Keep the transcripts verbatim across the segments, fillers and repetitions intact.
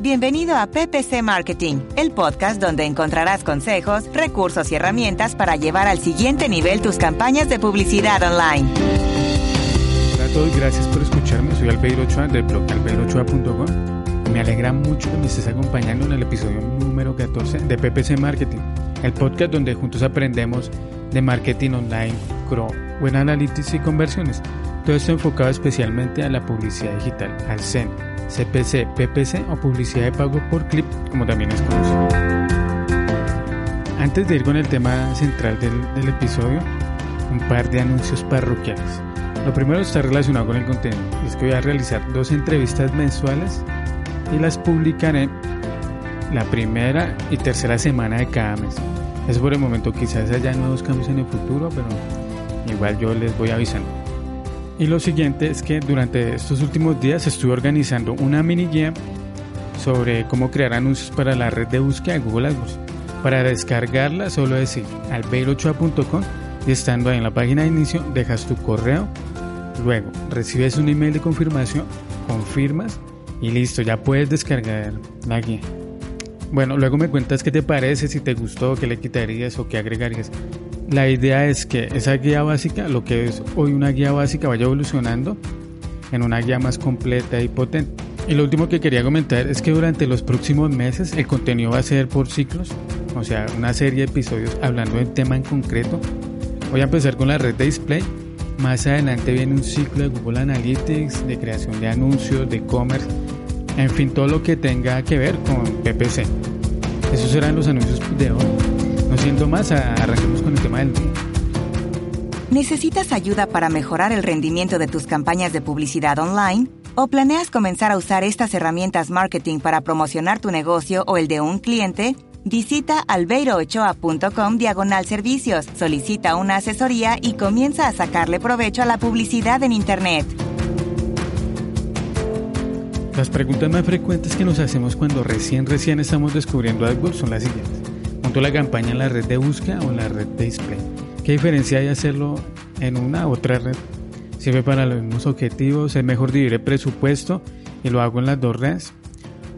Bienvenido a P P C Marketing, el podcast donde encontrarás consejos, recursos y herramientas para llevar al siguiente nivel tus campañas de publicidad online. Hola a todos, gracias por escucharme. Soy Albedrio Ochoa del blog albedrio ochoa punto com. Me alegra mucho que me estés acompañando en el episodio número catorce de P P C Marketing, el podcast donde juntos aprendemos de marketing online, C R O, Google Analytics y conversiones. Todo esto enfocado especialmente a la publicidad digital, al S E M, C P C, P P C o publicidad de pago por clip, como también es conocido. Antes de ir con el tema central del, del episodio, un par de anuncios parroquiales. Lo primero está relacionado con el contenido, y es que voy a realizar dos entrevistas mensuales y las publicaré la primera y tercera semana de cada mes. Eso por el momento, quizás haya nuevos cambios en el futuro, pero igual yo les voy avisando. Y lo siguiente es que durante estos últimos días estuve organizando una mini guía sobre cómo crear anuncios para la red de búsqueda de Google AdWords. Para descargarla solo es ir a albeirochoa punto com y estando ahí en la página de inicio dejas tu correo, luego recibes un email de confirmación, confirmas y listo, ya puedes descargar la guía. Bueno, luego me cuentas qué te parece, si te gustó, qué le quitarías o qué agregarías. La idea es que esa guía básica, lo que es hoy una guía básica, vaya evolucionando en una guía más completa y potente. Y lo último que quería comentar es que durante los próximos meses el contenido va a ser por ciclos, o sea, una serie de episodios hablando de un tema en concreto. Voy a empezar con la red de display, más adelante viene un ciclo de Google Analytics, de creación de anuncios, de e-commerce, en fin, todo lo que tenga que ver con P P C. Esos serán los anuncios de hoy. No siendo más, arranquemos con el tema del día. ¿Necesitas ayuda para mejorar el rendimiento de tus campañas de publicidad online? ¿O planeas comenzar a usar estas herramientas marketing para promocionar tu negocio o el de un cliente? Visita albeirochoa punto com diagonal servicios, solicita una asesoría y comienza a sacarle provecho a la publicidad en Internet. Las preguntas más frecuentes que nos hacemos cuando recién, recién estamos descubriendo AdWords son las siguientes. La campaña en la red de búsqueda o en la red de display. ¿Qué diferencia hay hacerlo en una u otra red? ¿Sirve para los mismos objetivos? ¿Es mejor dividir el presupuesto y lo hago en las dos redes?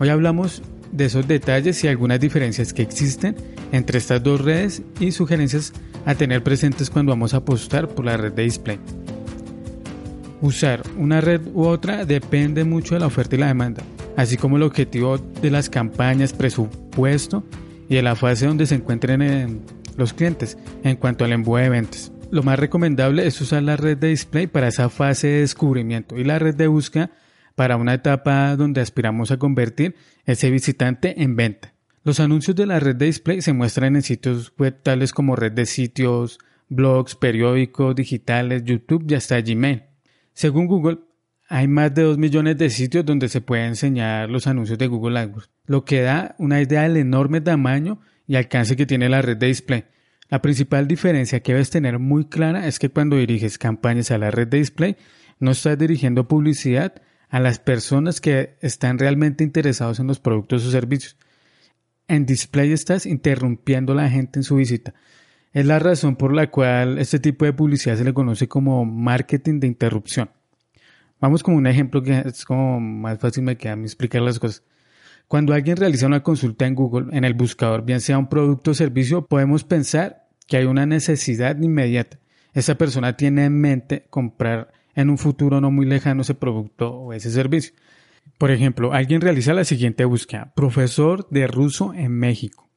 Hoy hablamos de esos detalles y algunas diferencias que existen entre estas dos redes y sugerencias a tener presentes cuando vamos a apostar por la red de display. Usar una red u otra depende mucho de la oferta y la demanda, así como el objetivo de las campañas, presupuesto y en la fase donde se encuentren en los clientes en cuanto al embudo de ventas. Lo más recomendable es usar la red de display para esa fase de descubrimiento y la red de búsqueda para una etapa donde aspiramos a convertir ese visitante en venta. Los anuncios de la red de display se muestran en sitios web tales como red de sitios, blogs, periódicos, digitales, YouTube y hasta Gmail. Según Google, hay más de dos millones de sitios donde se pueden enseñar los anuncios de Google AdWords, lo que da una idea del enorme tamaño y alcance que tiene la red de display. La principal diferencia que debes tener muy clara es que cuando diriges campañas a la red de display, no estás dirigiendo publicidad a las personas que están realmente interesados en los productos o servicios. En display estás interrumpiendo a la gente en su visita. Es la razón por la cual este tipo de publicidad se le conoce como marketing de interrupción. Vamos con un ejemplo que es como más fácil me queda a mí explicar las cosas. Cuando alguien realiza una consulta en Google, en el buscador, bien sea un producto o servicio, podemos pensar que hay una necesidad inmediata. Esa persona tiene en mente comprar en un futuro no muy lejano ese producto o ese servicio. Por ejemplo, alguien realiza la siguiente búsqueda: profesor de ruso en México.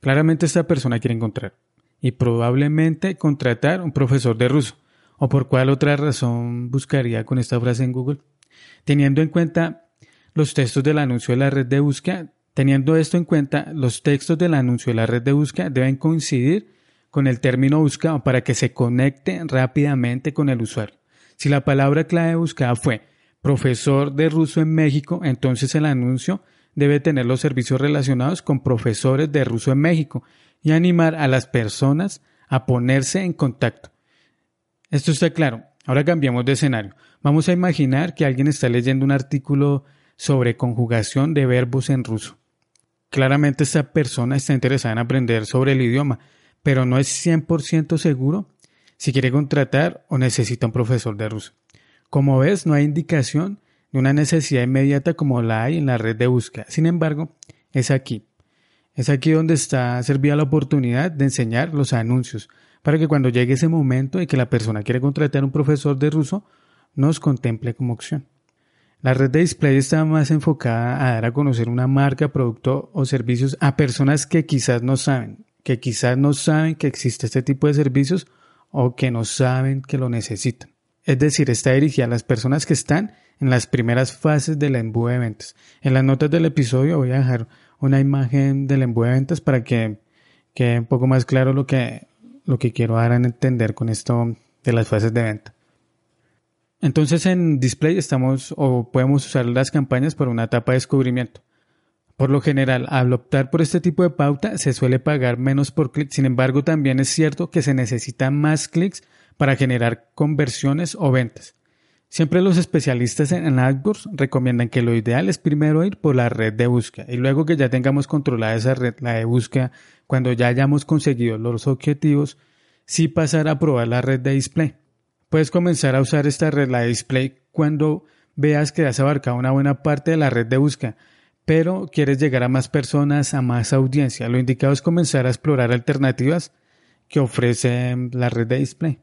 Claramente esta persona quiere encontrar y probablemente contratar un profesor de ruso. ¿O por cuál otra razón buscaría con esta frase en Google? Teniendo en cuenta los textos del anuncio de la red de búsqueda, teniendo esto en cuenta, los textos del anuncio de la red de búsqueda deben coincidir con el término buscado para que se conecte rápidamente con el usuario. Si la palabra clave buscada fue profesor de ruso en México, entonces el anuncio debe tener los servicios relacionados con profesores de ruso en México y animar a las personas a ponerse en contacto. Esto está claro. Ahora cambiamos de escenario. Vamos a imaginar que alguien está leyendo un artículo sobre conjugación de verbos en ruso. Claramente esta persona está interesada en aprender sobre el idioma, pero no es cien por ciento seguro si quiere contratar o necesita un profesor de ruso. Como ves, no hay indicación de una necesidad inmediata como la hay en la red de búsqueda. Sin embargo, es aquí. Es aquí donde está servida la oportunidad de enseñar los anuncios, para que cuando llegue ese momento en que la persona quiere contratar un profesor de ruso, nos contemple como opción. La red de display está más enfocada a dar a conocer una marca, producto o servicios a personas que quizás no saben, que quizás no saben que existe este tipo de servicios o que no saben que lo necesitan. Es decir, está dirigida a las personas que están en las primeras fases del embudo de ventas. En las notas del episodio voy a dejar una imagen del embudo de ventas para que quede un poco más claro lo que, lo que quiero dar a entender con esto de las fases de venta. Entonces en display estamos o podemos usar las campañas por una etapa de descubrimiento. Por lo general, al optar por este tipo de pauta se suele pagar menos por clic. Sin embargo, también es cierto que se necesitan más clics para generar conversiones o ventas. Siempre los especialistas en AdWords recomiendan que lo ideal es primero ir por la red de búsqueda y luego que ya tengamos controlada esa red, la de búsqueda, cuando ya hayamos conseguido los objetivos, sí pasar a probar la red de display. Puedes comenzar a usar esta red, la de display, cuando veas que has abarcado una buena parte de la red de búsqueda, pero quieres llegar a más personas, a más audiencia. Lo indicado es comenzar a explorar alternativas que ofrece la red de display.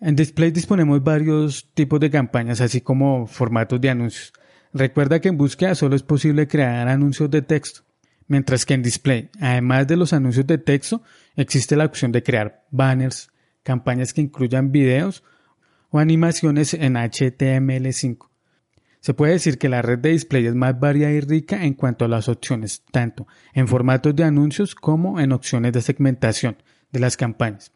En display disponemos varios tipos de campañas, así como formatos de anuncios. Recuerda que en búsqueda solo es posible crear anuncios de texto, mientras que en display, además de los anuncios de texto, existe la opción de crear banners, campañas que incluyan videos o animaciones en H T M L cinco. Se puede decir que la red de display es más variada y rica en cuanto a las opciones, tanto en formatos de anuncios como en opciones de segmentación de las campañas.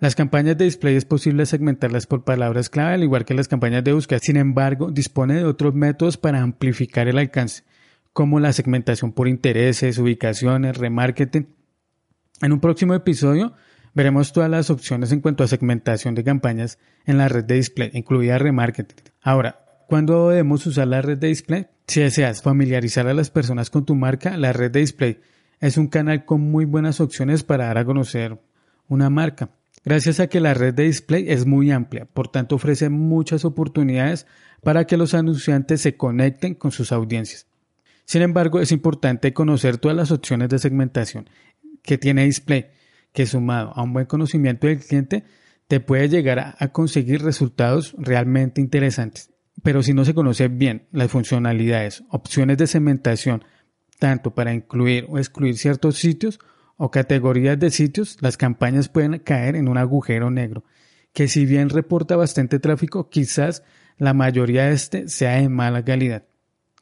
Las campañas de display es posible segmentarlas por palabras clave, al igual que las campañas de búsqueda. Sin embargo, dispone de otros métodos para amplificar el alcance, como la segmentación por intereses, ubicaciones, remarketing. En un próximo episodio veremos todas las opciones en cuanto a segmentación de campañas en la red de display, incluida remarketing. Ahora, ¿cuándo debemos usar la red de display? Si deseas familiarizar a las personas con tu marca, la red de display es un canal con muy buenas opciones para dar a conocer una marca. Gracias a que la red de display es muy amplia, por tanto ofrece muchas oportunidades para que los anunciantes se conecten con sus audiencias. Sin embargo, es importante conocer todas las opciones de segmentación que tiene display, que sumado a un buen conocimiento del cliente, te puede llegar a conseguir resultados realmente interesantes. Pero si no se conocen bien las funcionalidades, opciones de segmentación, tanto para incluir o excluir ciertos sitios, o categorías de sitios, las campañas pueden caer en un agujero negro, que si bien reporta bastante tráfico, quizás la mayoría de este sea de mala calidad.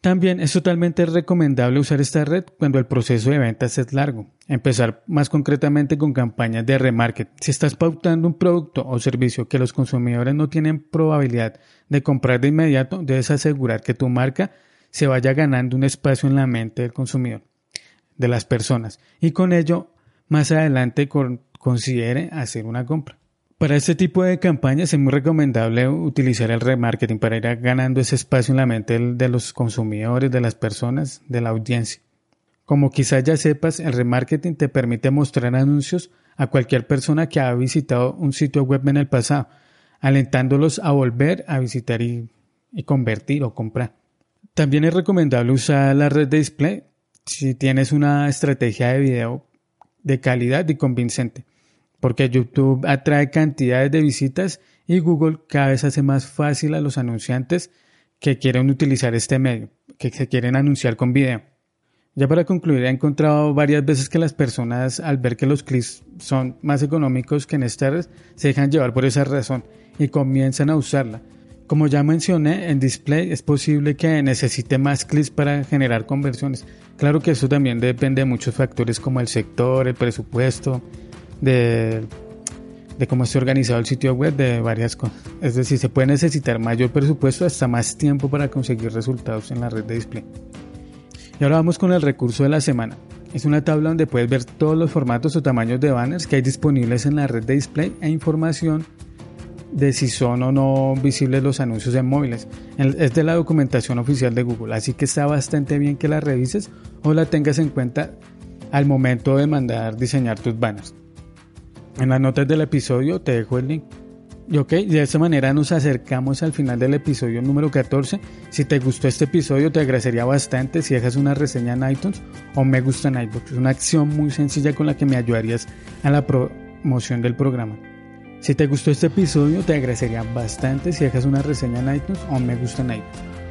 También es totalmente recomendable usar esta red cuando el proceso de ventas es largo. Empezar más concretamente con campañas de remarketing. Si estás pautando un producto o servicio que los consumidores no tienen probabilidad de comprar de inmediato, debes asegurar que tu marca se vaya ganando un espacio en la mente del consumidor, de las personas, y con ello más adelante con, considere hacer una compra. Para este tipo de campañas es muy recomendable utilizar el remarketing para ir ganando ese espacio en la mente de los consumidores, de las personas, de la audiencia. Como quizás ya sepas, el remarketing te permite mostrar anuncios a cualquier persona que ha visitado un sitio web en el pasado, alentándolos a volver a visitar y, y convertir o comprar. También es recomendable usar la red de display si tienes una estrategia de video de calidad y convincente, porque YouTube atrae cantidades de visitas y Google cada vez hace más fácil a los anunciantes que quieren utilizar este medio, que se quieren anunciar con video. Ya para concluir, he encontrado varias veces que las personas, al ver que los clics son más económicos que en esta red, se dejan llevar por esa razón y comienzan a usarla. Como ya mencioné, en display es posible que necesite más clics para generar conversiones. Claro que eso también depende de muchos factores como el sector, el presupuesto, de, de cómo esté organizado el sitio web, de varias cosas. Es decir, se puede necesitar mayor presupuesto, hasta más tiempo para conseguir resultados en la red de display. Y ahora vamos con el recurso de la semana. Es una tabla donde puedes ver todos los formatos o tamaños de banners que hay disponibles en la red de display e información de si son o no visibles los anuncios en móviles. Es de la documentación oficial de Google, así que está bastante bien que la revises o la tengas en cuenta al momento de mandar diseñar tus banners. En las notas del episodio te dejo el link. Y ok, de esta manera nos acercamos al final del episodio número catorce. Si te gustó este episodio, te agradecería bastante si dejas una reseña en iTunes o me gusta en iVoox. Es una acción muy sencilla con la que me ayudarías a la promoción del programa. Si te gustó este episodio, te agradecería bastante si dejas una reseña en iTunes o me gusta en iVoox.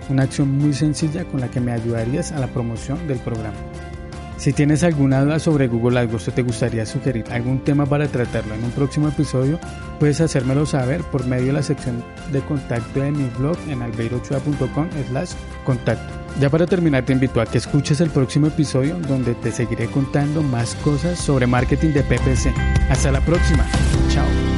Una acción muy sencilla con la que me ayudarías a la promoción del programa. Si tienes alguna duda sobre Google AdWords o te gustaría sugerir algún tema para tratarlo en un próximo episodio, puedes hacérmelo saber por medio de la sección de contacto de mi blog en albeiro ochoa punto com slash contacto. Ya para terminar, te invito a que escuches el próximo episodio, donde te seguiré contando más cosas sobre marketing de P P C. Hasta la próxima. Chao.